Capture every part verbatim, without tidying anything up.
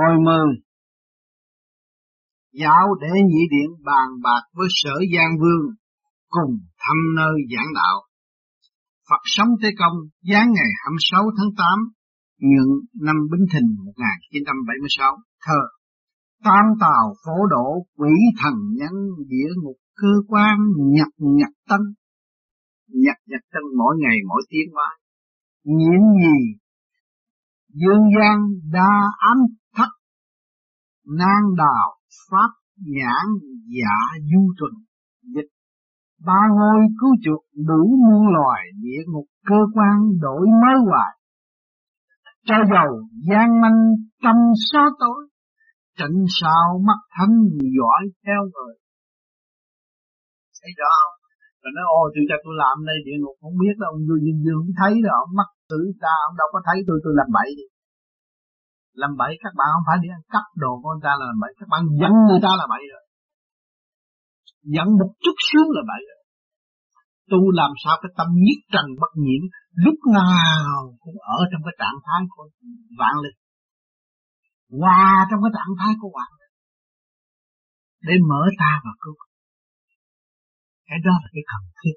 Hồi mừng, giáo để nhị điện bàn bạc với Sở Giang Vương, cùng thăm nơi giảng đạo. Phật sống Tế Công, giáng ngày hai mươi sáu tháng tám, những năm Bính Thìn một nghìn chín trăm bảy mươi sáu, thơ. Tam tàu phổ độ quỷ thần nhân địa ngục cơ quan nhật nhật tân. Nhật nhật tân mỗi ngày mỗi tiếng hóa. Nhiễm gì? Dương gian đa ám thất. Nang đào pháp nhãn giả du tuần dịch. Ba ngôi cứu chuộc đủ muôn loài địa ngục cơ quan đổi mới hoài. Trao dầu gian manh trong xó tối. Trịnh sao mắt thánh dõi theo người. Thấy rõ không? Rồi nói ô tôi cho tôi làm đây địa ngục không biết đâu, ông Dương Dương Dương không thấy đâu, ông mắt tử ta, ông đâu có thấy tôi, tôi làm bậy đi. Làm bậy các bạn không phải đi ăn cắp đồ của người ta là làm bậy, các bạn giận người ta là bậy rồi. Giận một chút xíu là bậy rồi. Tu làm sao cái tâm nhiếp trần bất nhiễm, lúc nào cũng ở trong cái trạng thái của vạn lực. Hòa trong cái trạng thái của Hoàng để mở ta và cứu. Cái đó là cái cần thiết.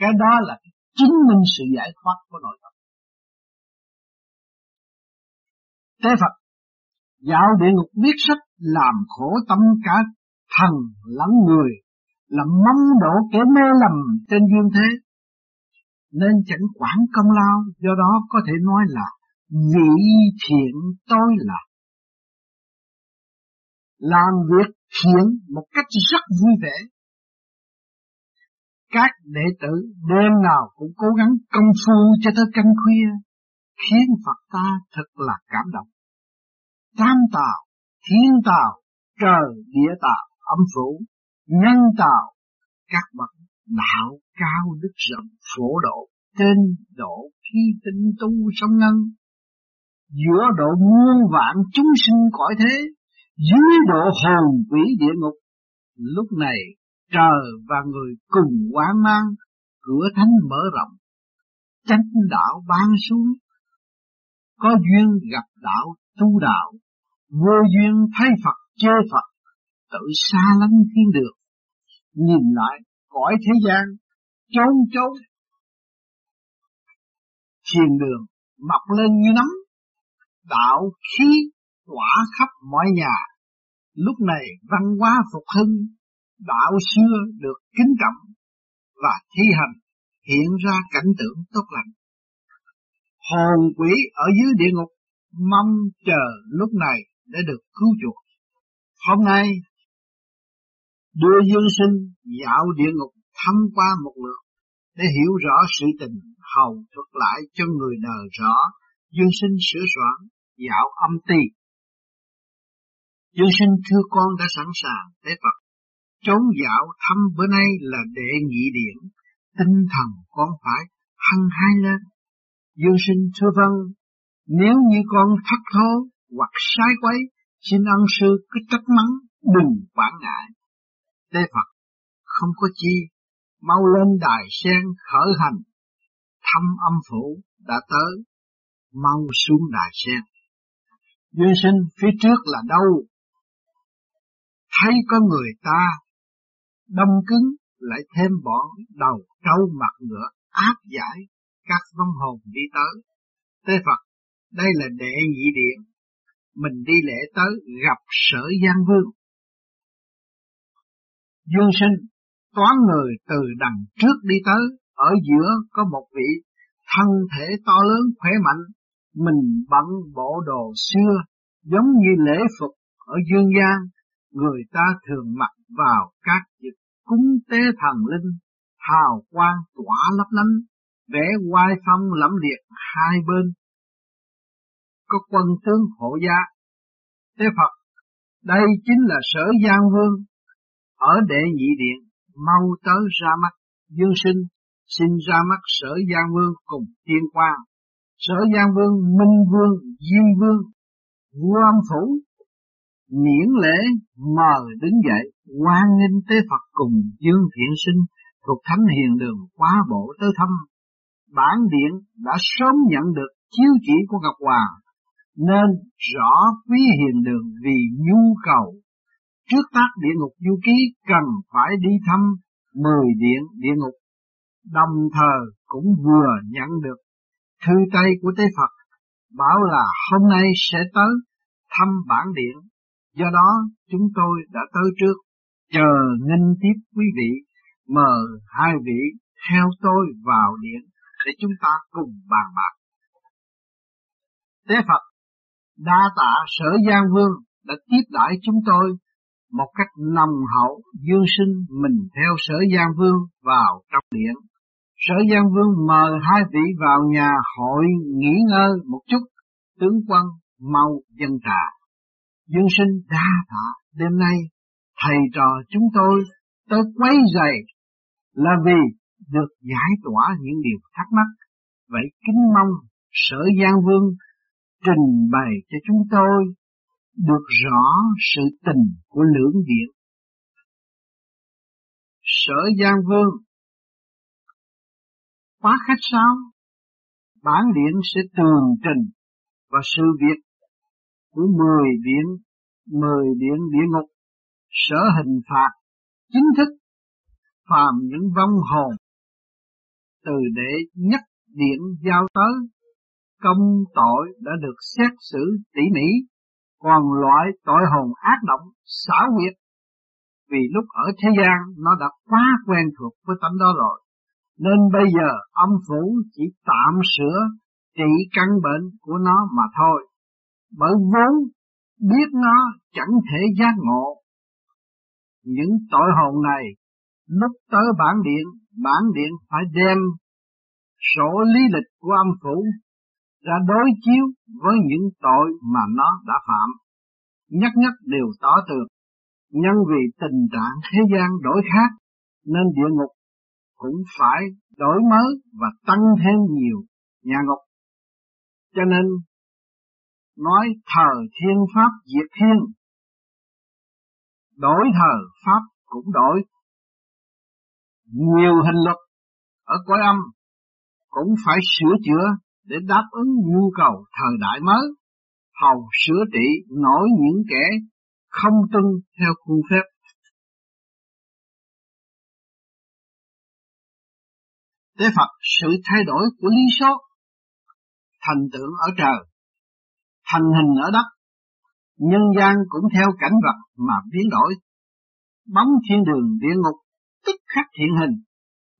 Cái đó là cái chứng minh sự giải thoát của nội tâm. Thế Phật dạo địa ngục biết sách làm khổ tâm cả thần lẫn người, là mong đổ kẻ mê lầm trên duyên thế, nên chẳng quản công lao. Do đó có thể nói là vị thiện tôi là làm việc thiện một cách rất vui vẻ. Các đệ tử đêm nào cũng cố gắng công phu cho tới canh khuya, khiến Phật ta thật là cảm động. Tam tạo, thiên tạo, trời địa tạo, âm phủ, nhân tạo, các bậc đạo cao đức rộng phổ độ, trên độ khi tinh tu song ngân. Giữa độ muôn vạn chúng sinh cõi thế, dưới độ hồn quỷ địa ngục, lúc này trời và người cùng hoang mang, cửa thánh mở rộng, chánh đạo ban xuống, có duyên gặp đạo tu đạo, vô duyên thấy Phật chê Phật, tự xa lánh thiên đường, nhìn lại cõi thế gian, trốn trốn, thiền đường mọc lên như nấm. Đạo khí tỏa khắp mọi nhà, lúc này văn hóa phục hưng, đạo xưa được kính trọng và thi hành, hiện ra cảnh tượng tốt lành. Hồn quỷ ở dưới địa ngục mong chờ lúc này để được cứu chuộc. Hôm nay đưa dương sinh dạo địa ngục thăm qua một lượt để hiểu rõ sự tình, hầu thuật lại cho người đời rõ. Dương sinh sửa soạn dạo âm ti. Dương sinh thưa con đã sẵn sàng. Thế Phật trốn dạo thăm bữa nay là đệ nhị điển, tinh thần con phải hăng hái lên. Dương sinh thưa vâng, nếu như con thất thố hoặc sai quấy, xin ân sư cứ trách mắng đừng quản ngại. Thế Phật không có chi, mau lên đài sen khởi hành, thăm âm phủ đã tới. Mau xuống đài sen. Dương sinh phía trước là đâu? Thấy có người ta đông cứng, lại thêm bọn đầu trâu mặt ngựa áp giải các vong hồn đi tới. Tế Phật, đây là đệ nhị điện, mình đi lễ tới gặp Sở Giang Vương. Dương sinh toán người từ đằng trước đi tới, ở giữa có một vị thân thể to lớn khỏe mạnh, mình bận bộ đồ xưa giống như lễ phục ở dương gian, người ta thường mặc vào các dịp cúng tế thần linh, hào quang tỏa lấp lánh, vẽ oai phong lẫm liệt hai bên, có quân tướng hộ giá. Thế Phật, đây chính là Sở Giang Vương, ở đệ nhị điện, mau tới ra mắt. Dương sinh xin ra mắt Sở Giang Vương cùng tiên quan, Sở Giang Vương, Minh Vương, Diêm Vương, vua âm phủ, miễn lễ mời đứng dậy, hoan nghênh Tế Phật cùng Dương Thiện Sinh thuộc Thánh Hiền Đường quá bộ tới thăm. Bản điện đã sớm nhận được chiếu chỉ của Ngọc Hoàng, nên rõ quý hiền đường vì nhu cầu. Trước tác địa ngục du ký cần phải đi thăm mười điện địa ngục, đồng thời cũng vừa nhận được thư tay của Tế Phật bảo là hôm nay sẽ tới thăm bản điện. Do đó chúng tôi đã tới trước, chờ nghênh tiếp quý vị, mời hai vị theo tôi vào điện để chúng ta cùng bàn bạc. Tế Phật đa tạ Sở Giang Vương đã tiếp đãi chúng tôi một cách nồng hậu, dương sinh mình theo Sở Giang Vương vào trong điện. Sở Giang Vương mời hai vị vào nhà hội nghỉ ngơi một chút, tướng quân mau dân trà. Dương sinh đa tạ, đêm nay thầy trò chúng tôi tới quấy rầy là vì được giải tỏa những điều thắc mắc. Vậy kính mong Sở Giang Vương trình bày cho chúng tôi được rõ sự tình của lưỡng điện. Sở Giang Vương: quá khách sáo, bản điện sẽ tường trình và sự việc của mười điện, mười điện địa ngục sở hình phạt chính thức phàm những vong hồn từ đệ nhất điện giao tới, công tội đã được xét xử tỉ mỉ, còn loại tội hồn ác động xảo quyệt vì lúc ở thế gian nó đã quá quen thuộc với tánh đó rồi, nên bây giờ âm phủ chỉ tạm sửa trị căn bệnh của nó mà thôi, bởi vốn biết nó chẳng thể giác ngộ. Những tội hồn này lúc tới bản điện, bản điện phải đem sổ lý lịch của âm phủ ra đối chiếu với những tội mà nó đã phạm, nhất nhất đều tỏ tường. Nhưng vì tình trạng thế gian đổi khác nên địa ngục cũng phải đổi mới và tăng thêm nhiều nhà ngục, cho nên nói thờ thiên pháp diệt thiên, đổi thờ pháp cũng đổi. Nhiều hình luật ở cõi âm cũng phải sửa chữa để đáp ứng nhu cầu thời đại mới, hầu sửa trị nổi những kẻ không tuân theo khuôn phép. Tế Phật: sự thay đổi của lý số, thành tượng ở trời, thành hình ở đất, nhân gian cũng theo cảnh vật mà biến đổi. Bóng thiên đường địa ngục tức khắc hiện hình,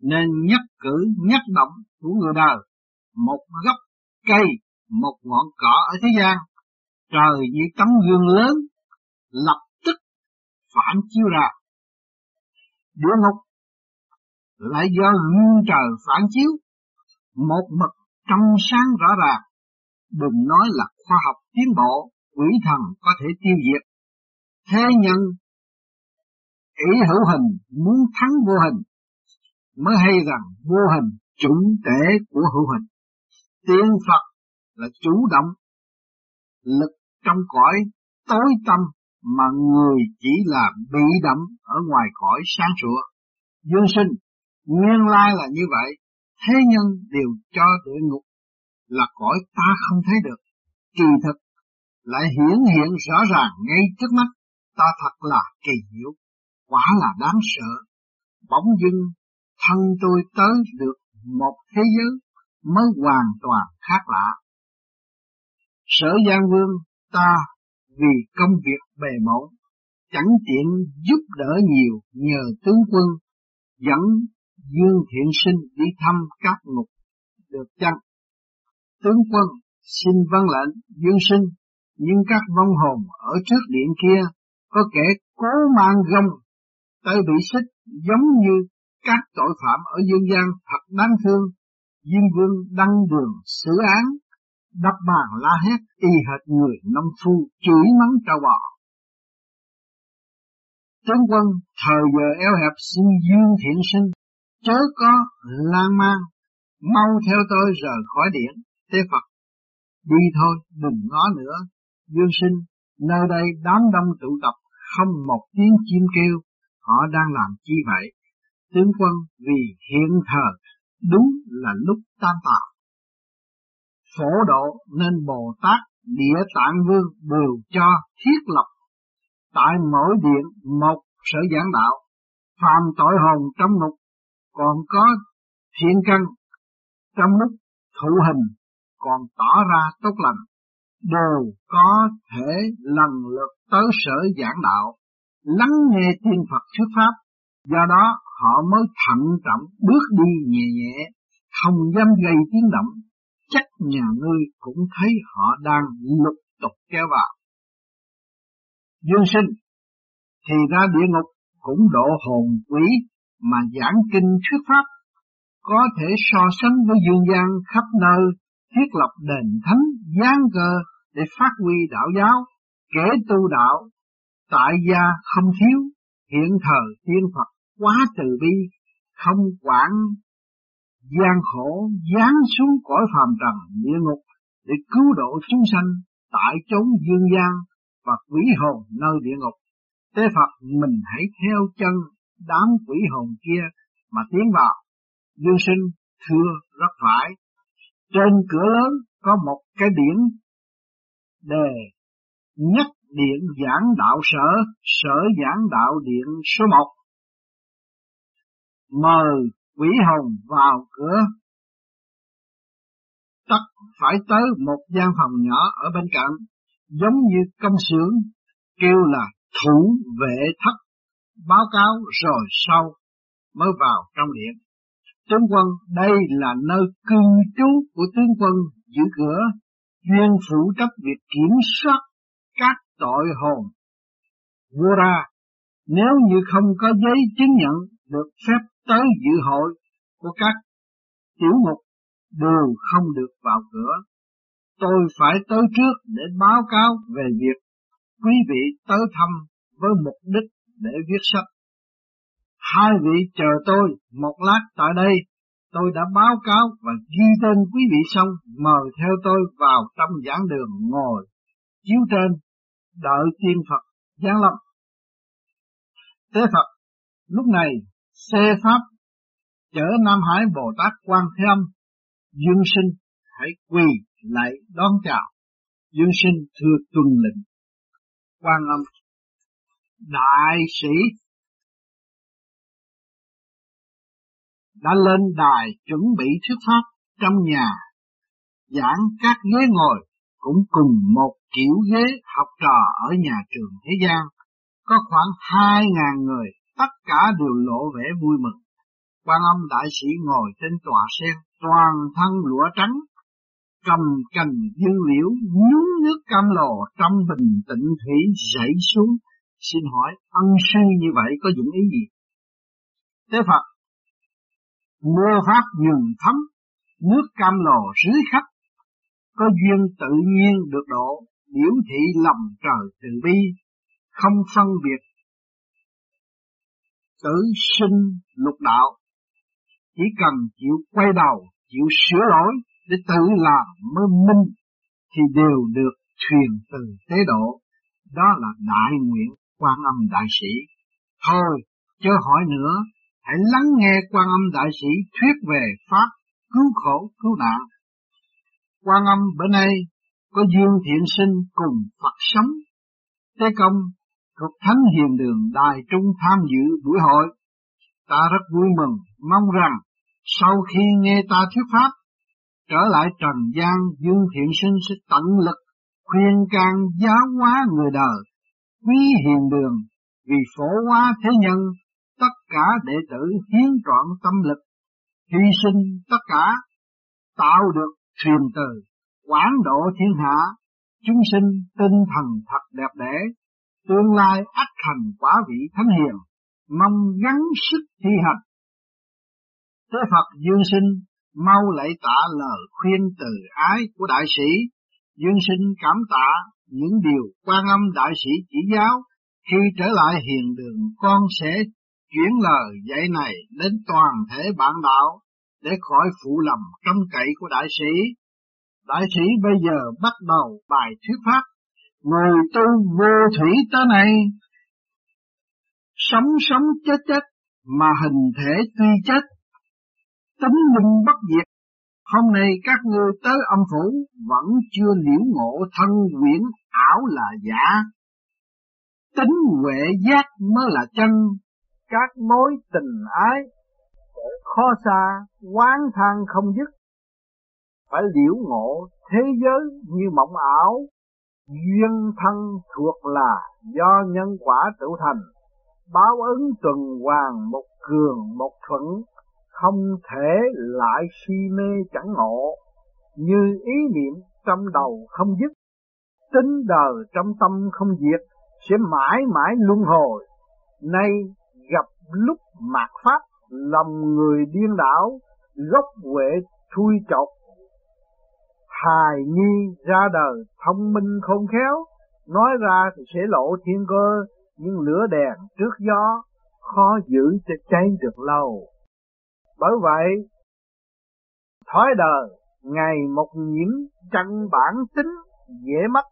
nên nhất cử nhất động của người đời, một gốc cây, một ngọn cỏ ở thế gian, trời như tấm gương lớn, lập tức phản chiếu ra. Địa ngục lại do gương trời phản chiếu, một mực trong sáng rõ ràng. Đừng nói là khoa học tiến bộ, quỷ thần có thể tiêu diệt. Thế nhân ý hữu hình muốn thắng vô hình, mới hay rằng vô hình chủng thể của hữu hình. Tiên Phật là chủ động lực trong cõi tối tâm, mà người chỉ là bị động ở ngoài cõi sáng sủa. Dương sinh: nguyên lai là như vậy, thế nhân đều cho địa ngục là cõi ta không thấy được, kỳ thực lại hiển hiện rõ ràng ngay trước mắt, ta thật là kỳ diệu, quả là đáng sợ. Bỗng dưng thân tôi tới được một thế giới mới hoàn toàn khác lạ. Sở Giang Vương: ta vì công việc bề bộn chẳng tiện giúp đỡ nhiều, nhờ tướng quân dẫn Dương Thiện Sinh đi thăm các ngục được chăng? Tướng quân: xin vâng lệnh Dương Sinh. Nhưng các vong hồn ở trước điện kia có kẻ cố mang gông tới bị xích, giống như các tội phạm ở dương gian, thật đáng thương. Diêm Vương đăng đường xử án, đập bàn la hét y hệt người nông phu chửi mắng trâu bò. Tướng quân: thời giờ eo hẹp, xin Dương Thiện Sinh chớ có lan man, mau theo tôi rời khỏi điện. Tế Phật: đi thôi, đừng ngó nữa. Dương sinh: nơi đây đám đông tụ tập, không một tiếng chim kêu, họ đang làm chi vậy? Tướng quân: vì hiện thờ đúng là lúc tam tạp phổ độ, nên Bồ Tát Địa Tạng Vương đều cho thiết lập tại mỗi điện một sở giảng đạo, phàm tội hồn trong ngục còn có thiện căn trong lúc thụ hình còn tỏ ra tốt lành, đều có thể lần lượt tới sở giảng đạo, lắng nghe tiên Phật thuyết pháp. Do đó họ mới thận trọng bước đi nhẹ nhẹ, không dám gây tiếng động. Chắc nhà ngươi cũng thấy họ đang lục tục kéo vào. Dương sinh, thì ra địa ngục cũng độ hồn quỷ mà giảng kinh thuyết pháp, có thể so sánh với dương gian khắp nơi, thiết lập đền thánh giáng cơ để phát huy đạo giáo, kể tu đạo, tại gia không thiếu. Hiện thời tiên Phật quá từ bi, không quản gian khổ, giáng xuống cõi phàm trần địa ngục để cứu độ chúng sanh tại chốn dương gian và quỷ hồn nơi địa ngục. Thế Phật, mình hãy theo chân đám quỷ hồn kia mà tiến vào. Dương sinh, thưa rất phải. Trên cửa lớn có một cái điển đề nhất điện giảng đạo sở, sở giảng đạo điện số một. Mời quỷ hồn vào cửa, tất phải tới một gian phòng nhỏ ở bên cạnh, giống như công xưởng, kêu là thủ vệ thất, báo cáo rồi sau mới vào trong điện. Tướng quân, đây là nơi cư trú của tướng quân giữ cửa, chuyên phụ trách việc kiểm soát các tội hồn vua ra. Nếu như không có giấy chứng nhận được phép tới dự hội của các tiểu mục đều không được vào cửa. Tôi phải tới trước để báo cáo về việc quý vị tới thăm với mục đích để viết sách. Hai vị chờ tôi một lát tại đây, tôi đã báo cáo và ghi tên quý vị xong, mời theo tôi vào trong giảng đường ngồi chiếu trên, đợi tiên Phật giáng lâm. Tế Phật, lúc này xe pháp chở Nam Hải Bồ Tát Quan Thế Âm, Dương sinh hãy quỳ lại đón chào. Dương sinh thưa tuân lệnh. Quan Âm, đại sĩ đã lên đài chuẩn bị thuyết pháp trong nhà, giảng các ghế ngồi cũng cùng một kiểu ghế học trò ở nhà trường thế gian, có khoảng hai ngàn người, tất cả đều lộ vẻ vui mừng. Quan Âm đại sĩ ngồi trên tòa sen, toàn thân lụa trắng, cầm cành dư liễu, nhúng nước cam lồ trong bình tịnh thủy chảy xuống. Xin hỏi ân sư như vậy có dụng ý gì? Thế Phật, mưa pháp nhường thấm, nước cam lồ rưới khắp, có duyên tự nhiên được độ, biểu thị lòng trời từ bi, không phân biệt tử sinh lục đạo, chỉ cần chịu quay đầu, chịu sửa lỗi để tự làm mới minh thì đều được truyền từ tế độ. Đó là đại nguyện Quan Âm đại sĩ. Thôi chớ hỏi nữa, hãy lắng nghe Quan Âm đại sĩ thuyết về pháp cứu khổ cứu nạn. Quan Âm bữa nay có duyên thiện sinh cùng Phật sống, Tế Công thuộc Thánh Hiền Đường Đài Trung tham dự buổi hội. Ta rất vui mừng, mong rằng sau khi nghe ta thuyết pháp, trở lại trần gian, duyên thiện sinh sẽ tận lực khuyên can giáo hóa người đời, quý hiền đường vì phổ hóa thế nhân, tất cả đệ tử hiến trọn tâm lực, hy sinh tất cả, tạo được truyền từ, quảng độ thiên hạ, chúng sinh tinh thần thật đẹp đẽ, tương lai ắt thành quả vị thánh hiền, mong gắng sức thi hành. Thế Phật, Dương sinh mau lạy tạ lời khuyên từ ái của đại sĩ. Dương sinh cảm tạ những điều Quan Âm đại sĩ chỉ giáo, khi trở lại hiền đường con sẽ chuyển lời dạy này đến toàn thể bạn đạo, để khỏi phụ lầm trông cậy của đại sĩ. Đại sĩ bây giờ bắt đầu bài thuyết pháp. Người tu vô thủy tới nay, sống sống chết chết mà hình thể tuy chết, tính linh bất diệt, Hôm nay các ngươi tới âm phủ vẫn chưa liễu ngộ thân quyển ảo là giả, tính huệ giác mới là chân. Các mối tình ái khó xa, oán than không dứt, phải liễu ngộ thế giới như mộng ảo. Duyên thân thuộc là do nhân quả tự thành, báo ứng tuần hoàn một cường một thuận, không thể lại si mê chẳng ngộ, như ý niệm trong đầu không dứt, tính đời trong tâm không diệt, sẽ mãi mãi luân hồi. Nay gặp lúc mạt pháp, lòng người điên đảo, gốc huệ thui chột, hài nhi ra đời thông minh khôn khéo, nói ra thì sẽ lộ thiên cơ, nhưng lửa đèn trước gió khó giữ sẽ cháy được lâu. Bởi vậy, thói đời ngày một nhiễm chân bản tính dễ mất,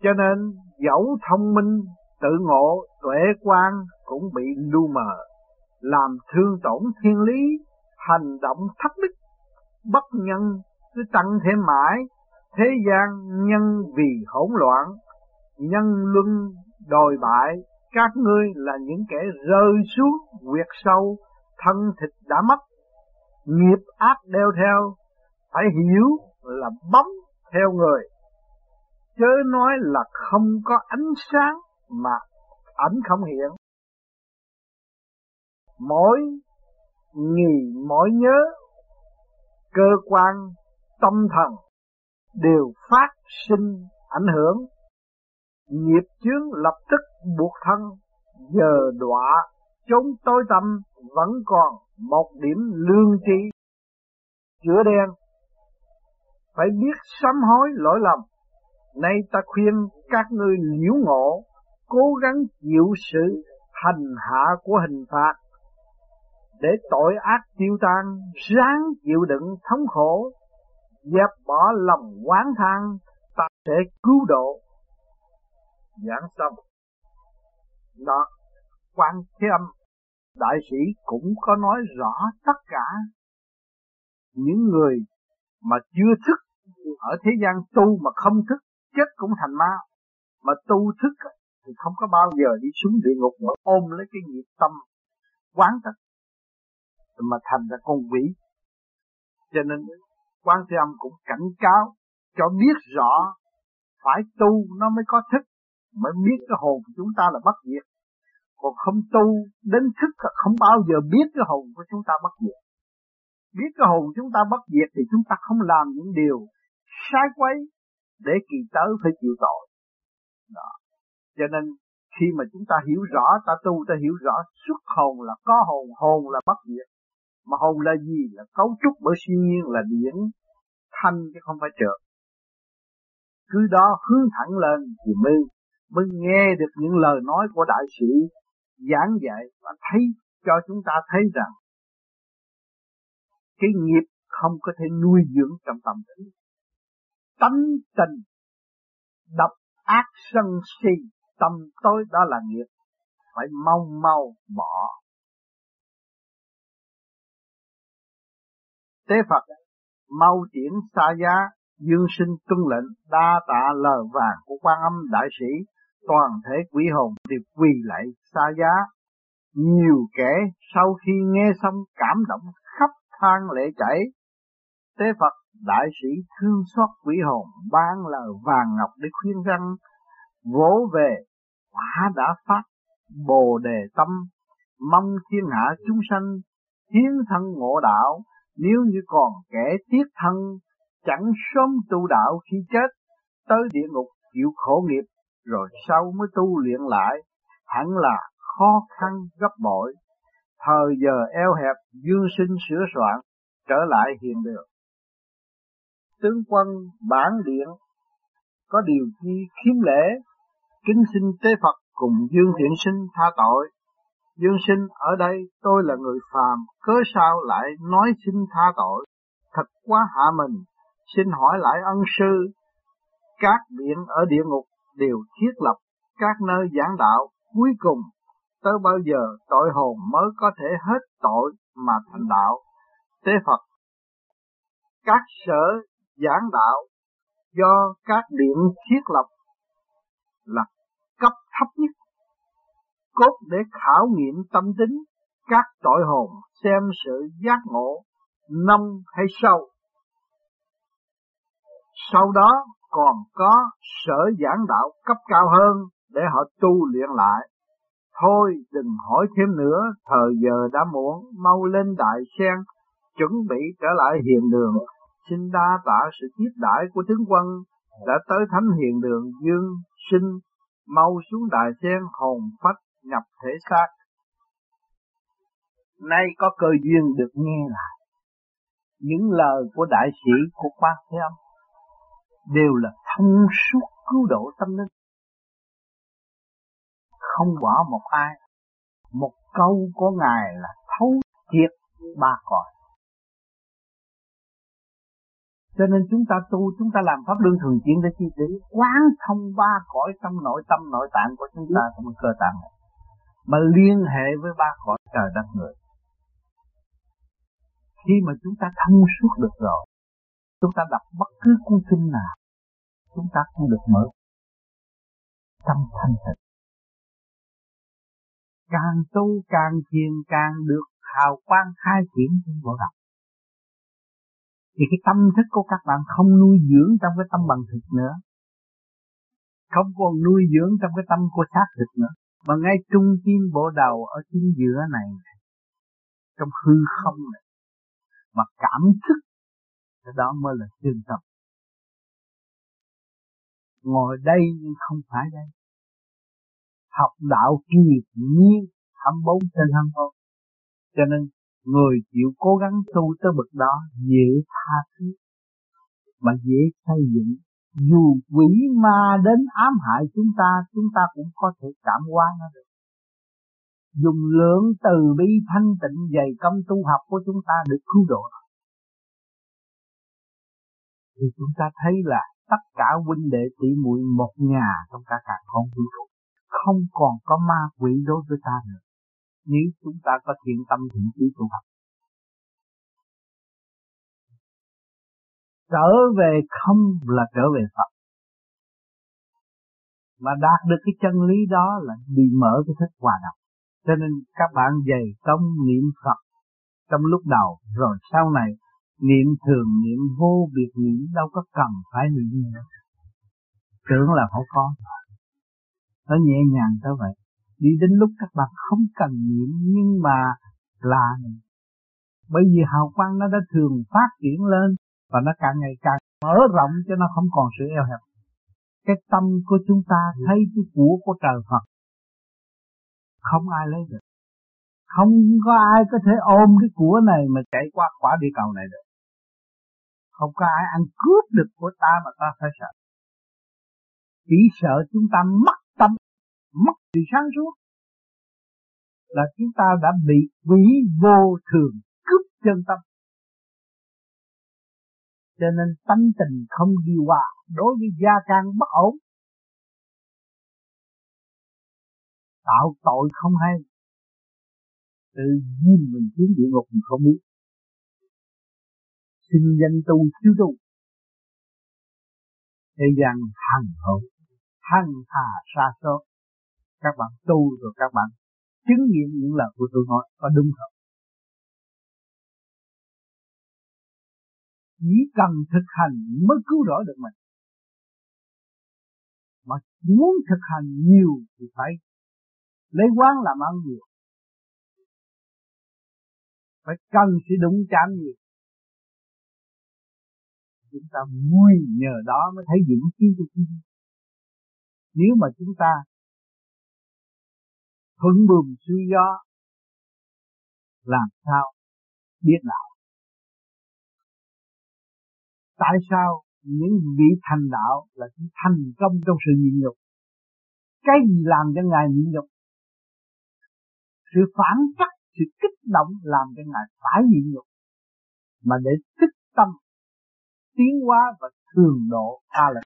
cho nên dẫu thông minh tự ngộ tuệ quan cũng bị lu mờ, làm thương tổn thiên lý, hành động thất đức, bất nhân cứ tăng thêm mãi. Thế gian nhân vì hỗn loạn, nhân luân đồi bại, các ngươi là những kẻ rơi xuống huyệt sâu, thân thịt đã mất, nghiệp ác đeo theo, phải hiểu là bóng theo người, chớ nói là không có ánh sáng mà ảnh không hiện. Mỗi nghĩ mỗi nhớ, cơ quan tâm thần đều phát sinh ảnh hưởng, nghiệp chướng lập tức buộc thân, giờ đọa chốn tối tăm. Vẫn còn một điểm lương tri chữa đen, phải biết sám hối lỗi lầm. Nay ta khuyên các ngươi liễu ngộ, cố gắng chịu sự hành hạ của hình phạt, để tội ác tiêu tan, ráng chịu đựng thống khổ, dẹp bỏ lòng oán than, ta sẽ cứu độ. Giảng xong đó, Quan Thế Âm Đại Sĩ cũng có nói rõ tất cả những người mà chưa thức ở thế gian tu, mà không thức chết cũng thành ma, mà tu thức thì không có bao giờ đi xuống địa ngục mà ôm lấy cái nghiệp tâm quán thật mà thành ra con quỷ. Cho nên Quan Thế Âm cũng cảnh cáo cho biết rõ, phải tu nó mới có thức, mới biết cái hồn của chúng ta là bất diệt. Còn không tu đến thức là không bao giờ biết cái hồn của chúng ta bất diệt. Biết cái hồn chúng ta bất diệt thì chúng ta không làm những điều sai quấy, để kỳ tới phải chịu tội. Đó. Cho nên khi mà chúng ta hiểu rõ, ta tu ta hiểu rõ xuất hồn là có hồn, hồn là bất diệt. Mà hồn là gì? Là cấu trúc bởi siêu nhiên, là điển thanh chứ không phải trượt. Cứ đó hướng thẳng lên thì mới, mới nghe được những lời nói của Đại Sĩ giảng dạy và thấy cho chúng ta thấy rằng cái nghiệp không có thể nuôi dưỡng trong tâm tính. Tánh tình đập ác sân si tâm tối đó là nghiệp, phải mau mau bỏ. Tế Phật mau triển xa giá, dương sinh tuân lệnh, đa tạ lời vàng của Quan Âm Đại Sĩ. Toàn thể quỷ hồn đều quỳ lạy xa giá. Nhiều kẻ sau khi nghe xong cảm động khắp thang lệ chảy. Tế Phật Đại Sĩ thương xót quỷ hồn, ban lời vàng ngọc để khuyên răn, vỗ về quả đã phát bồ đề tâm, mong thiên hạ chúng sanh tiến thân ngộ đạo. Nếu như còn kẻ tiếc thân, chẳng sớm tu đạo khi chết, tới địa ngục chịu khổ nghiệp, rồi sau mới tu luyện lại, hẳn là khó khăn gấp bội. Thời giờ eo hẹp, dương sinh sửa soạn, trở lại hiện được. Tướng quân bản điện, có điều chi khiếm lễ, kính xin Tế Phật cùng Dương Thiện Sinh tha tội. Dương Sinh ở đây, tôi là người phàm, cớ sao lại nói xin tha tội, thật quá hạ mình. Xin hỏi lại ân sư, các điện ở địa ngục đều thiết lập các nơi giảng đạo, cuối cùng tới bao giờ tội hồn mới có thể hết tội mà thành đạo? Tế Phật các sở giảng đạo do các điện thiết lập là cấp thấp nhất, cốt để khảo nghiệm tâm tính các tội hồn xem sự giác ngộ năm hay sau. Sau đó còn có sở giảng đạo cấp cao hơn để họ tu luyện lại. Thôi đừng hỏi thêm nữa, thời giờ đã muộn, mau lên đại sen, chuẩn bị trở lại hiền đường. Xin đa tạ sự tiếp đãi của tướng quân, đã tới thánh hiền đường Dương Sinh, mau xuống đại sen hồn phách nhập thể xác. Nay có cơ duyên được nghe lại những lời của đại sĩ của Quan Thế Âm, đều là thông suốt cứu độ tâm linh. Không bỏ một ai, một câu của Ngài là thấu triệt ba cõi. Cho nên chúng ta tu, chúng ta làm pháp luân thường chuyển để chi để quán thông ba cõi trong nội tâm nội tạng của chúng ta, trong cơ tạng này, mà liên hệ với ba cõi trời đất người. Khi mà chúng ta thông suốt được rồi, chúng ta đọc bất cứ cuốn kinh nào, chúng ta cũng được mở tâm thanh tịnh. Càng tu càng thiền càng được hào quang khai triển trên bộ đầu. Thì cái tâm thức của các bạn không nuôi dưỡng trong cái tâm bằng thịt nữa, không còn nuôi dưỡng trong cái tâm của xác thịt nữa, mà ngay trung tim bộ đầu ở chính giữa này, trong hư không này, mà cảm thức, cái đó mới là chân tâm. Ngồi đây nhưng không phải đây. Học đạo kỳ nhiên hai mươi bốn trên hai mươi bốn. Cho nên người chịu cố gắng tu tới bậc đó dễ tha thứ, mà dễ xây dựng. Dù quỷ ma đến ám hại chúng ta, chúng ta cũng có thể cảm hóa nó được. Dùng lượng từ bi thanh tịnh dày công tu học của chúng ta được cứu độ. Thì chúng ta thấy là tất cả huynh đệ tỷ muội một nhà trong cả cả con vũ trụ, không còn có ma quỷ đối với ta nữa, nếu chúng ta có thiện tâm thiện trí tu học. Trở về không là trở về Phật, mà đạt được cái chân lý đó là đi mở cái thức hòa đồng. Cho nên các bạn dày công niệm Phật trong lúc đầu, rồi sau này niệm thường niệm vô biệt niệm, đâu có cần phải niệm nữa. Tưởng là phải có, nó nhẹ nhàng tới vậy. Đi đến lúc các bạn không cần niệm, nhưng mà là bởi vì hào quang nó đã thường phát triển lên, và nó càng ngày càng mở rộng, cho nó không còn sự eo hẹp. Cái tâm của chúng ta thấy cái của của trời Phật không ai lấy được. Không có ai có thể ôm cái của này mà chạy qua quả địa cầu này được. Không có ai ăn cướp được của ta mà ta phải sợ. Chỉ sợ chúng ta mất tâm, mất sự sáng suốt, là chúng ta đã bị quỷ vô thường cướp chân tâm. Cho nên tánh tình không điều hòa đối với gia can bất ổn, tạo tội không hay, tự nhiên mình xuống địa ngục mình không biết. Xin danh tu siêu tu, thế gian hằng hữu, hằng hà sa số. Các bạn tu rồi các bạn chứng nghiệm những lời của tôi nói có đúng không? Chỉ cần thực hành mới cứu rỗi được mình. Mà muốn thực hành nhiều thì phải lấy quán làm ăn nhiều, phải cần sự đụng chạm nhiều. Chúng ta vui nhờ đó mới thấy dũng khí của chúng ta. Nếu mà chúng ta thuận buồm xuôi gió, làm sao biết đạo? Tại sao những vị thành đạo là chỉ thành công trong sự nhịn nhục? Cái gì làm cho Ngài nhịn nhục? Sự phản trắc, sự kích động làm cho Ngài phải nhịn nhục, mà để kích tâm tiến hóa và thường độ ta là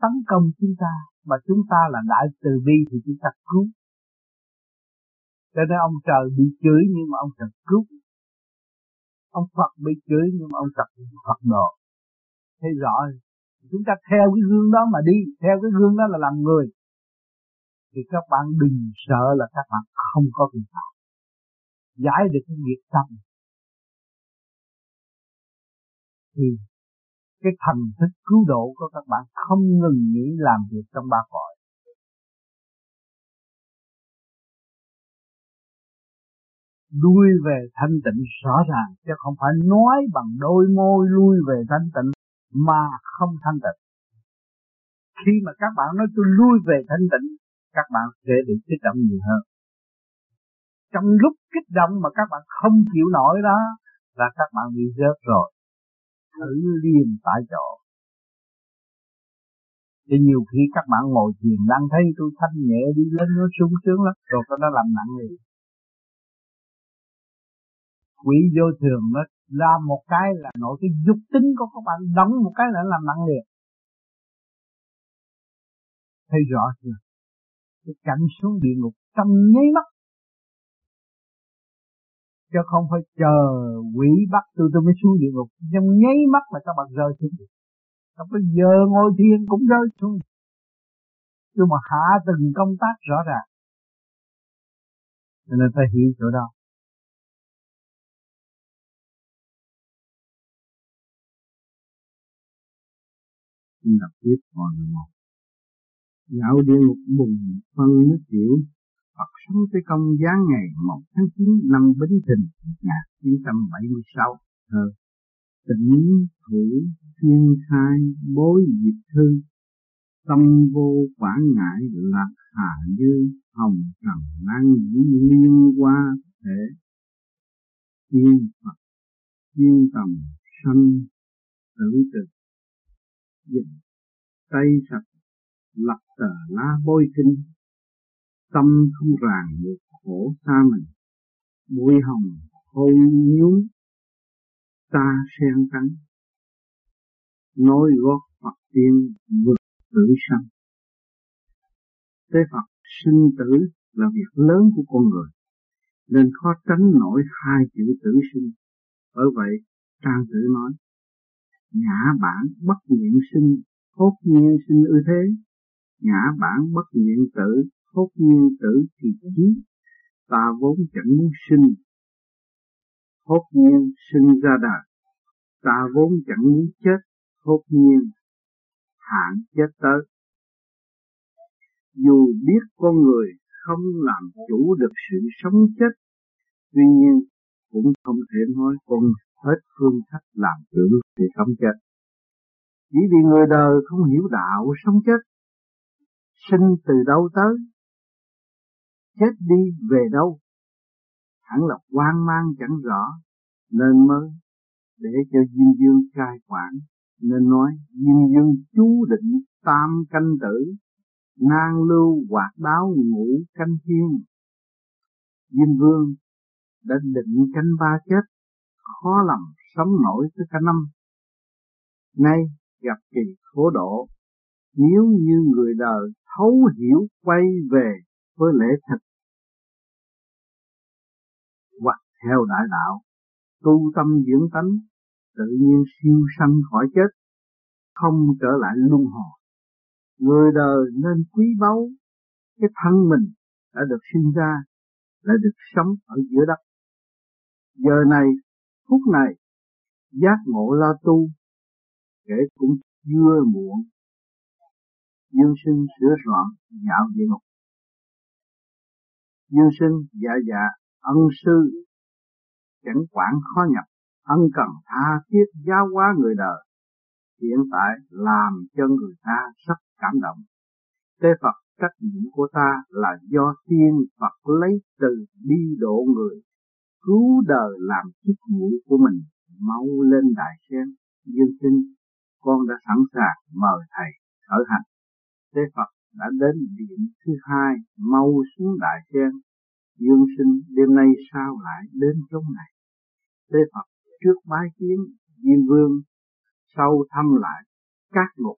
tấn công chúng ta, mà chúng ta là đại từ bi thì chúng ta cứu. Cho nên ông trời bị chửi nhưng mà ông trời cứu. Ông Phật bị chửi nhưng mà ông tập Phật độ. Thấy rõ, chúng ta theo cái gương đó mà đi, theo cái gương đó là làm người. Thì các bạn đừng sợ là các bạn không có việc tâm. Giải được cái nghiệp tâm. Thì cái thành thức cứu độ của các bạn không ngừng nghỉ làm việc trong ba cõi. Lui về thanh tịnh rõ ràng, chứ không phải nói bằng đôi môi lui về thanh tịnh mà không thanh tịnh. Khi mà các bạn nói tôi lui về thanh tịnh, các bạn sẽ bị kích động nhiều hơn. Trong lúc kích động mà các bạn không chịu nổi đó là các bạn bị rớt rồi. Thử liền tại chỗ. Thì nhiều khi các bạn ngồi thiền đang thấy tôi thanh nhẹ đi lên nó sung sướng lắm, rồi có nó làm nặng gì. Quỷ vô thường nó ra một cái là nổi cái dục tính của các bạn, đấm một cái là làm nặng liền. Thấy rõ chưa? Cái cảnh xuống địa ngục trong nháy mắt. Chứ không phải chờ quỷ bắt tôi tôi mới xuống địa ngục. Trong nháy mắt là các bạn rơi xuống địa. Không phải giờ ngồi thiền cũng rơi xuống. Nhưng mà hạ từng công tác rõ ràng. Cho nên phải hiểu chỗ đó. Đọc tiếp hồi một. Dạo địa ngục bùng phân nước tiểu. Phật sống tới công giá ngày mồng một tháng chín năm Bính Thìn một nghìn chín trăm bảy mươi sáu. Thơ Tỉnh Thủ Thiên Khai Bối Diệt Thư. Tâm vô quả ngại lạc hà như hồng trần lan liên qua thể. Tiên Phật Tiên Tầm Sanh Tử Trực. Dịch tay sạch lập tờ lá bôi kinh. Tâm không ràng được khổ xa mình. Bụi hồng hôn nhúng ta sen cắn. Nối gót Phật tiên vượt tử sanh. Tế Phật sinh tử là việc lớn của con người, nên khó tránh nổi hai chữ tử sinh. Bởi vậy Trang Tử nói: Ngã bản bất nguyện sinh, thốt nhiên sinh ư thế. Ngã bản bất nguyện tử, thốt nhiên tử thì chí. Ta vốn chẳng muốn sinh, thốt nhiên sinh ra đời. Ta vốn chẳng muốn chết, thốt nhiên hạn chết tới. Dù biết con người không làm chủ được sự sống chết, tuy nhiên cũng không thể nói con hết phương cách làm chủ thì sống chết. Chỉ vì người đời không hiểu đạo sống chết. Sinh từ đâu tới, chết đi về đâu, hẳn là hoang mang chẳng rõ, nên mới để cho Diêm Vương cai quản, nên nói Diêm Vương chú định tam canh tử, nan lưu hoạt đáo ngũ canh thiên. Diêm Vương đã định canh ba chết, khó lòng sống nổi tới cả năm. Nay gặp kỳ khổ độ, nếu như người đời thấu hiểu quay về với lễ thật hoặc theo đại đạo, tu tâm dưỡng tánh, tự nhiên siêu sanh khỏi chết, không trở lại luân hồi. Người đời nên quý báu cái thân mình đã được sinh ra, đã được sống ở giữa đất. Giờ này, phút này, giác ngộ la tu, kể cũng chưa muộn. Dương sinh sửa soạn dạo địa ngục. Dương sinh dạ dạ ân sư chẳng quản khó nhập, ân cần tha thiết giáo hóa người đời. Hiện tại làm cho người ta rất cảm động. Tế Phật trách nhiệm của ta là do tiên Phật lấy từ bi độ người, cứu đời làm chức vụ của mình. Mau lên đại sen, Dương sinh con đã sẵn sàng mời thầy khởi hành. Tế Phật đã đến điểm thứ hai, mau xuống đại sen. Dương sinh đêm nay sao lại đến chỗ này? Tế Phật trước bái kiến Diêm Vương, sau thăm lại các ngục.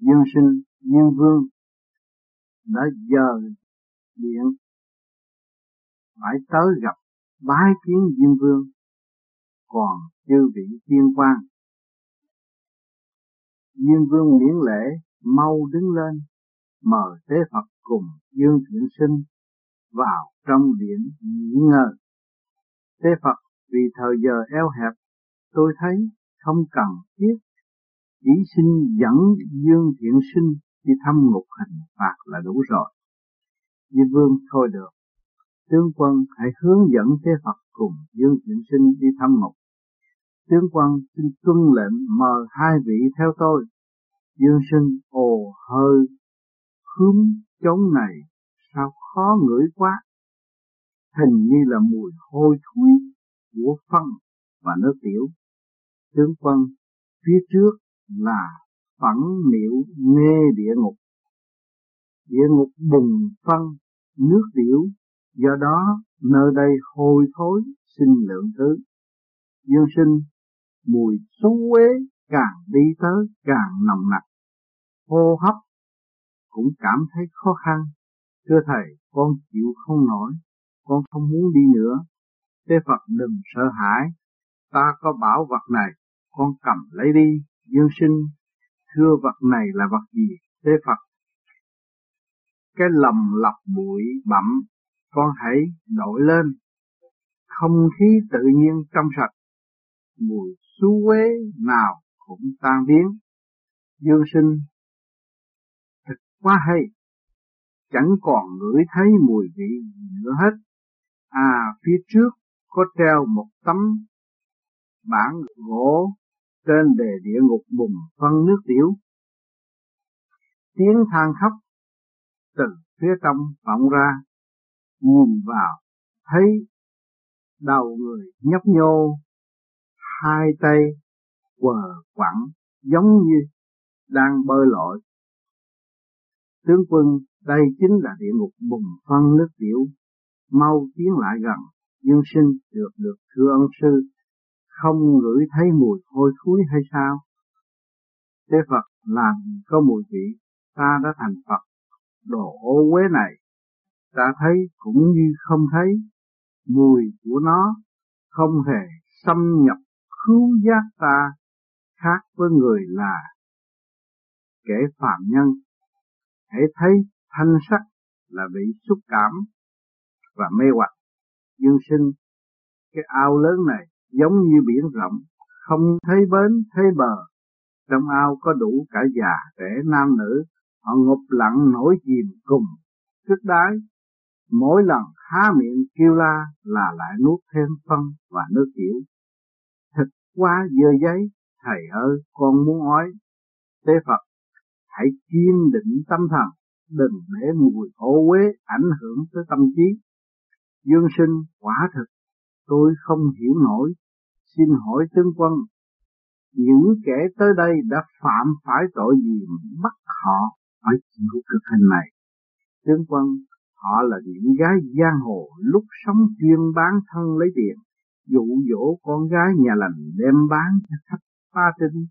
Dương sinh Diêm Vương đã giờ điện phải tới gặp bái kiến Diêm Vương, còn chư vị tiên quan. Diêm Vương miễn lễ, mau đứng lên, mời Tế Phật cùng Dương Thiện Sinh vào trong điện nghỉ ngơi. Tế Phật vì thời giờ eo hẹp, tôi thấy không cần thiết, chỉ xin dẫn Dương Thiện Sinh đi thăm ngục hình phạt là đủ rồi. Diêm Vương thôi được, tướng quân hãy hướng dẫn Tế Phật cùng Dương Thiện Sinh đi thăm ngục. Tướng quân xin tuân lệnh, mời hai vị theo tôi. Dương Sinh ồ hơi, hướng chốn này sao khó ngửi quá, hình như là mùi hôi thối của phân và nước tiểu. Tướng quân, phía trước là phẫn miệu nghe địa ngục. Địa ngục bùng phân, nước tiểu, do đó nơi đây hôi thối, xin lượng thứ. Dương Sinh, mùi xú uế càng đi tới càng nồng nặc, hô hấp cũng cảm thấy khó khăn. Thưa thầy, con chịu không nổi, con không muốn đi nữa. Thế Phật đừng sợ hãi, ta có bảo vật này, con cầm lấy đi. Dương Sinh, thưa vật này là vật gì? Thế Phật, cái lồng lọc bụi bặm, con hãy đội lên, không khí tự nhiên trong sạch, mùi xú uế nào cũng tan biến. Dương Sinh, thật quá hay, chẳng còn ngửi thấy mùi vị gì nữa hết. À, phía trước có treo một tấm bảng gỗ trên đề địa ngục bùng phân nước tiểu. Tiếng than khóc từ phía trong vọng ra, nhìn vào thấy đầu người nhấp nhô, hai tay quờ quẳng giống như đang bơi lội. Tướng quân, đây chính là địa ngục bùng phân nước tiểu, mau tiến lại gần. Dương Sinh được được thưa ân sư, không ngửi thấy mùi hôi thối hay sao? Thế Phật, làm có mùi vị, ta đã thành Phật, đồ ô uế này ta thấy cũng như không thấy, mùi của nó không hề xâm nhập khứu giác ta, khác với người là kẻ phạm nhân, hãy thấy thanh sắc là bị xúc cảm và mê hoặc. Dương Sinh, cái ao lớn này giống như biển rộng, không thấy bến, thấy bờ. Trong ao có đủ cả già, trẻ, nam, nữ, họ ngụp lặn nổi chìm cùng, cứt đái. Mỗi lần há miệng kêu la là lại nuốt thêm phân và nước tiểu. Thật quá dơ giấy, thầy ơi, con muốn ói. Tế Phật, hãy kiên định tâm thần, đừng để mùi ô uế ảnh hưởng tới tâm trí. Dương Sinh, quả thực tôi không hiểu nổi, xin hỏi tướng quân, những kẻ tới đây đã phạm phải tội gì bắt họ phải chịu cực hình này? Tướng quân, họ là những gái giang hồ lúc sống chuyên bán thân lấy tiền, dụ dỗ con gái nhà lành đem bán cho khách pha trinh,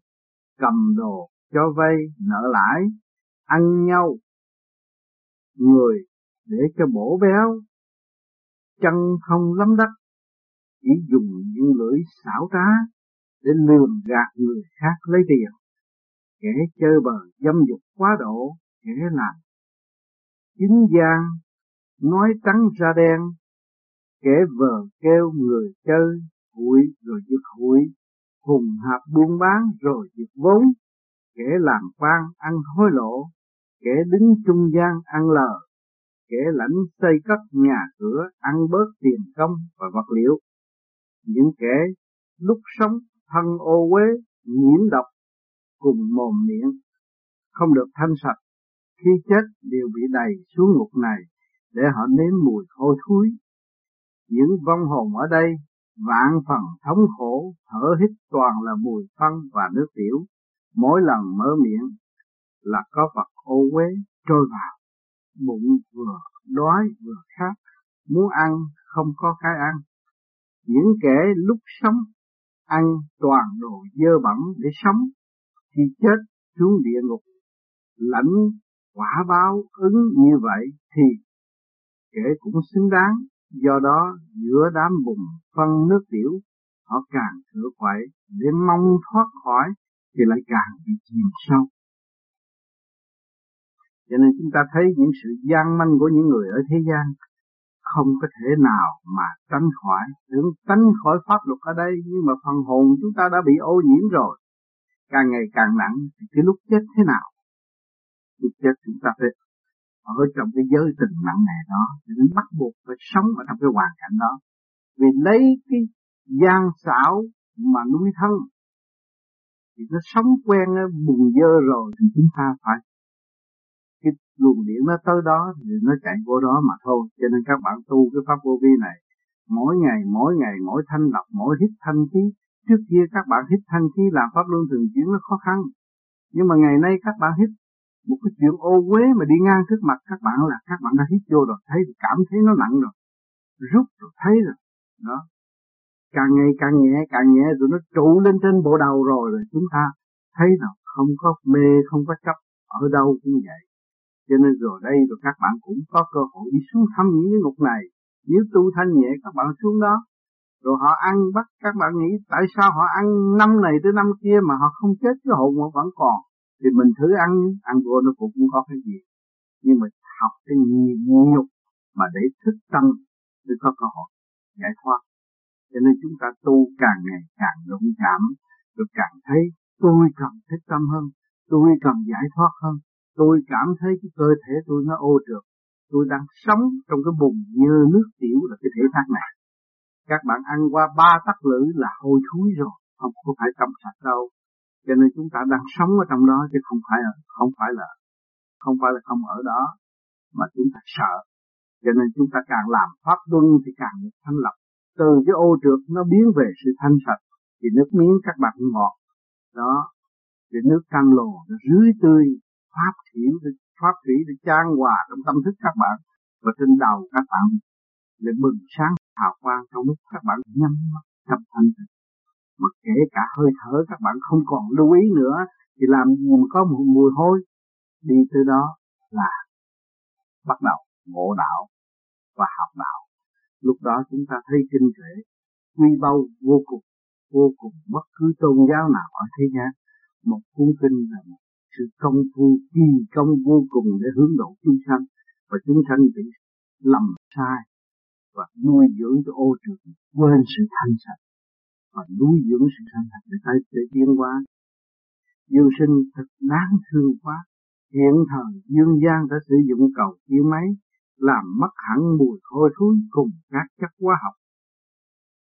cầm đồ cho vay nợ lãi, ăn nhau người để cho bổ béo, chân không lắm đất, chỉ dùng những lưỡi xảo trá để lường gạt người khác lấy tiền. Kẻ chơi bời dâm dục quá độ, kẻ làm chính gian nói trắng ra đen, kẻ vờ kêu người chơi hụi rồi giật hụi, hùng hạp buôn bán rồi giật vốn, kẻ làm quan ăn hối lộ, kẻ đứng trung gian ăn lờ, kẻ lãnh xây cất nhà cửa ăn bớt tiền công và vật liệu. Những kẻ lúc sống thân ô uế, nhiễm độc cùng mồm miệng, không được thanh sạch, khi chết đều bị đầy xuống ngục này để họ nếm mùi hôi thối. Những vong hồn ở đây vạn phần thống khổ, thở hít toàn là mùi phân và nước tiểu, mỗi lần mở miệng là có vật ô uế trôi vào, bụng vừa đói vừa khát, muốn ăn không có cái ăn. Những kẻ lúc sống ăn toàn đồ dơ bẩn để sống, khi chết xuống địa ngục lãnh quả báo ứng như vậy thì kẻ cũng xứng đáng Do đó, giữa đám bùn phân nước tiểu, họ càng thửa quậy để mong thoát khỏi thì lại càng bị chìm sâu. Cho nên chúng ta thấy những sự gian manh của những người ở thế gian không có thể nào mà tránh khỏi, tưởng tránh khỏi pháp luật ở đây, nhưng mà phần hồn chúng ta đã bị ô nhiễm rồi, càng ngày càng nặng. Thì cái lúc chết thế nào? Lúc chết chúng ta phải ở trong cái giới tình nặng nề đó, nên bắt buộc phải sống ở trong cái hoàn cảnh đó, vì lấy cái gian xảo mà nuôi thân thì nó sống quen nó bùn dơ rồi, thì chúng ta phải cái luồng điện nó tới đó thì nó chạy vô đó mà thôi. Cho nên các bạn tu cái pháp vô vi này, mỗi ngày mỗi ngày mỗi thanh lọc, mỗi hít thanh khí. Trước kia các bạn hít thanh khí làm pháp luân thường chuyển nó khó khăn, nhưng mà ngày nay các bạn hít một cái chuyện ô uế mà đi ngang trước mặt các bạn là các bạn đã hít vô rồi, thấy cảm thấy nó nặng rồi, rút rồi thấy rồi đó, càng ngày càng nhẹ càng nhẹ rồi nó trụ lên trên bộ đầu rồi, rồi chúng ta thấy nào không có mê, không có chấp, ở đâu cũng vậy. Cho nên rồi đây rồi các bạn cũng có cơ hội đi xuống thăm những cái ngục này, nếu tu thanh nhẹ các bạn xuống đó, rồi họ ăn bắt các bạn nghĩ tại sao họ ăn năm này tới năm kia mà họ không chết, cái hồn họ vẫn còn. Thì mình thử ăn, ăn vô nó cũng có cái gì. Nhưng mà học cái nhị nhục mà để thức tâm để có cơ hội giải thoát. Cho nên chúng ta tu càng ngày càng dũng cảm, rồi càng thấy tôi cần thức tâm hơn, tôi cần giải thoát hơn, tôi cảm thấy cái cơ thể tôi nó ô trượt, tôi đang sống trong cái bùn như nước tiểu là cái thể xác này. Các bạn ăn qua ba tắc lưỡi là hôi thối rồi, không có phải trong sạch đâu. Cho nên chúng ta đang sống ở trong đó chứ không phải là không phải là không phải là không ở đó mà chúng ta sợ. Cho nên chúng ta càng làm pháp luân thì càng được thanh lọc, từ cái ô trượt nó biến về sự thanh sạch, thì nước miếng các bạn ngọt đó, thì nước cam lồ nó rưới tươi pháp thủy, pháp thủy để chan hòa trong tâm thức các bạn, và trên đầu các bạn để bừng sáng hào quang trong lúc các bạn nhắm mắt tập thanh tịnh. Mà kể cả hơi thở các bạn không còn lưu ý nữa thì làm gì mà có một mùi hôi. Đi từ đó là bắt đầu ngộ đạo và học đạo. Lúc đó chúng ta thấy kinh tế quy bao vô cùng, vô cùng bất cứ tôn giáo nào ở thế gian. Một cuốn kinh là một sự công phu kỳ công vô cùng để hướng độ chúng sanh, và chúng sanh bị lầm sai và nuôi dưỡng cho ô trượt, quên sự thanh sạch và nuôi dưỡng sự thanh sạch để tới để tiến hóa. Dương sinh thật đáng thương quá, hiện thời dương gian đã sử dụng cầu chiếu máy làm mất hẳn mùi hôi thối cùng các chất hóa học,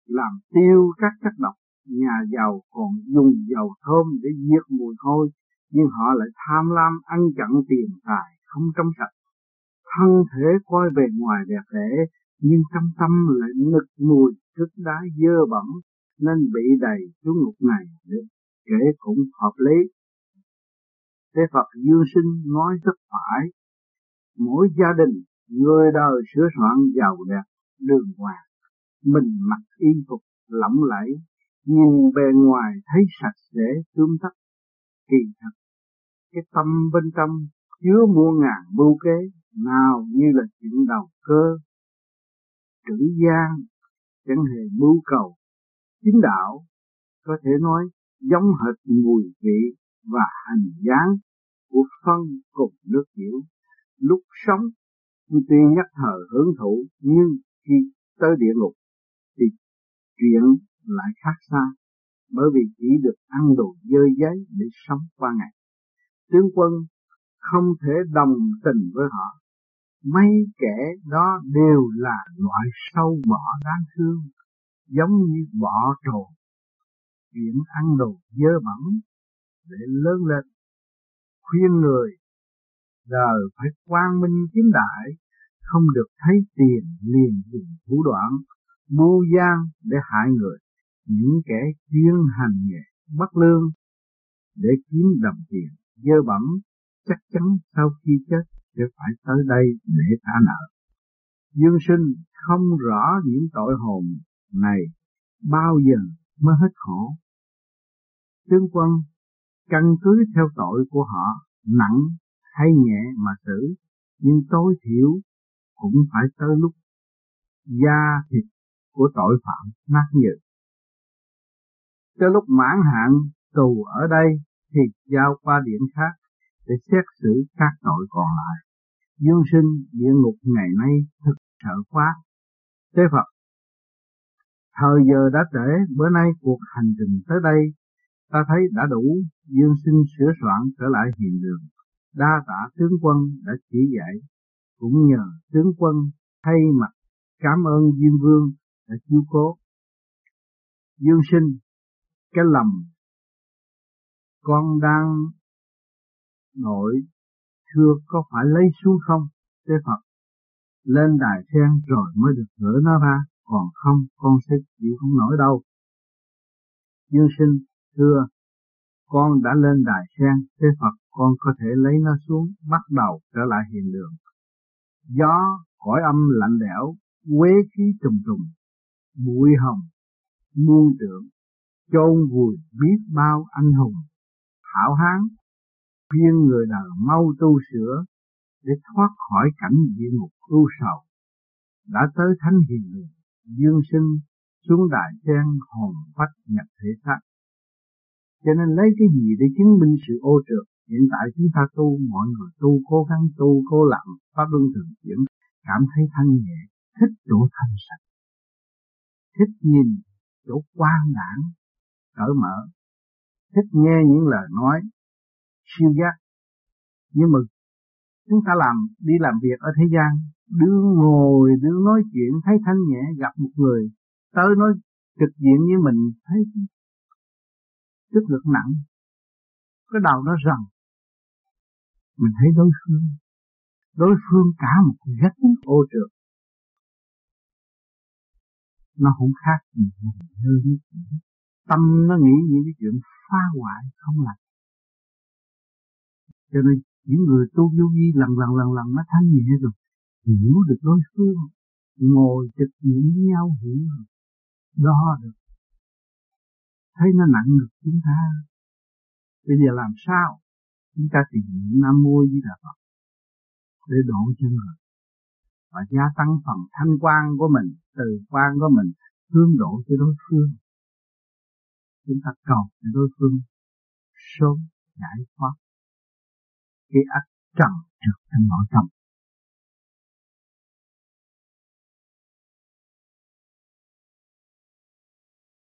làm tiêu các chất độc. Nhà giàu còn dùng dầu thơm để giết mùi hôi, nhưng họ lại tham lam ăn chặn tiền tài không trong sạch. Thân thể coi về ngoài đẹp đẽ nhưng trong tâm lại nực mùi cứt đá dơ bẩn, nên bị đầy xuống ngục này để kể cũng hợp lý. Thế Phật Dương Sinh nói rất phải, mỗi gia đình người đời sửa soạn giàu đẹp đường hoàng, mình mặc y phục lẫm lẫy, nhìn bề ngoài thấy sạch sẽ tươm tất, kỳ thật cái tâm bên trong chứa muôn ngàn mưu kế, nào như là chuyện đầu cơ trữ gian, chẳng hề mưu cầu chính đạo. Có thể nói giống hệt mùi vị và hình dáng của phân cùng nước tiểu. Lúc sống tuy nhất thời hưởng thụ, nhưng khi tới địa ngục thì chuyện lại khác xa, bởi vì chỉ được ăn đồ dơ giấy để sống qua ngày. Tướng quân không thể đồng tình với họ, mấy kẻ đó đều là loại sâu bọ đáng thương, giống như bọ trồn, chuyện ăn đồ dơ bẩn để lớn lên. Khuyên người đời phải quang minh chính đại, không được thấy tiền liền dùng thủ đoạn mưu gian để hại người. Những kẻ chuyên hành nghề bất lương để kiếm đồng tiền dơ bẩn chắc chắn sau khi chết sẽ phải tới đây để trả nợ. Dương Sinh không rõ những tội hồn này bao giờ mới hết khổ. Tướng quân căn cứ theo tội của họ nặng hay nhẹ mà xử, nhưng tối thiểu cũng phải tới lúc da thịt của tội phạm nát nhừ. Cho lúc mãn hạn tù ở đây thì giao qua điện khác để xét xử các tội còn lại. Dương sinh địa ngục ngày nay thực sợ quá. Thế Phật, thời giờ đã trễ, bữa nay cuộc hành trình tới đây ta thấy đã đủ. Dương sinh sửa soạn trở lại hiện đường. Đa tạ tướng quân đã chỉ dạy, cũng nhờ tướng quân thay mặt cảm ơn Diêm Vương đã chiếu cố. Dương sinh, cái lầm con đang nội thưa có phải lấy xuống không? Thế Phật, lên đài sen rồi mới được gỡ nó ra, còn không con sẽ chịu không nổi đâu. Dương sinh, thưa con đã lên đài sen. Thế Phật, con có thể lấy nó xuống, bắt đầu trở lại hiện đường. Gió cõi âm lạnh lẽo, quế khí trùng trùng, bụi hồng muôn trượng, chôn vùi biết bao anh hùng hảo hán. Khuyên người đời mau tu sửa để thoát khỏi cảnh địa ngục ưu sầu. Đã tới thánh hiền đường, dương sinh xuống đại sen hồn phách nhập thể xác. Cho nên lấy cái gì để chứng minh sự ô trượt? Hiện tại chúng ta tu, mọi người tu, cố gắng tu, cố làm pháp luân thường chuyển, cảm thấy thanh nhẹ, thích chỗ thanh sạch, thích nhìn chỗ quang đãng cởi mở, thích nghe những lời nói siêu giác. Nhưng mà chúng ta làm đi làm việc ở thế gian, đương ngồi đương nói chuyện thấy thanh nhẹ, gặp một người tới nói trực diện với mình thấy sức lực nặng, cái đầu nó rằng mình thấy đối phương đối phương cả một gánh ô trượt, nó không khác gì mình. Tâm nó nghĩ những cái chuyện phá hoại không lành. Cho nên những người tu vô vi lần lần lần lần nó thanh nhẹ rồi, hiểu được đối phương, ngồi trực diện với nhau, hiểu được, đo được, thấy nó nặng được chúng ta. Bây giờ làm sao? Chúng ta tìm Nam Mô Di Đà Phật để đoạn chân rồi, và gia tăng phần thanh quan của mình, từ quan của mình hướng độ cho đối phương. Chúng ta cầu cho đối phương sớm giải thoát cái ác trần trượt trong nội tâm.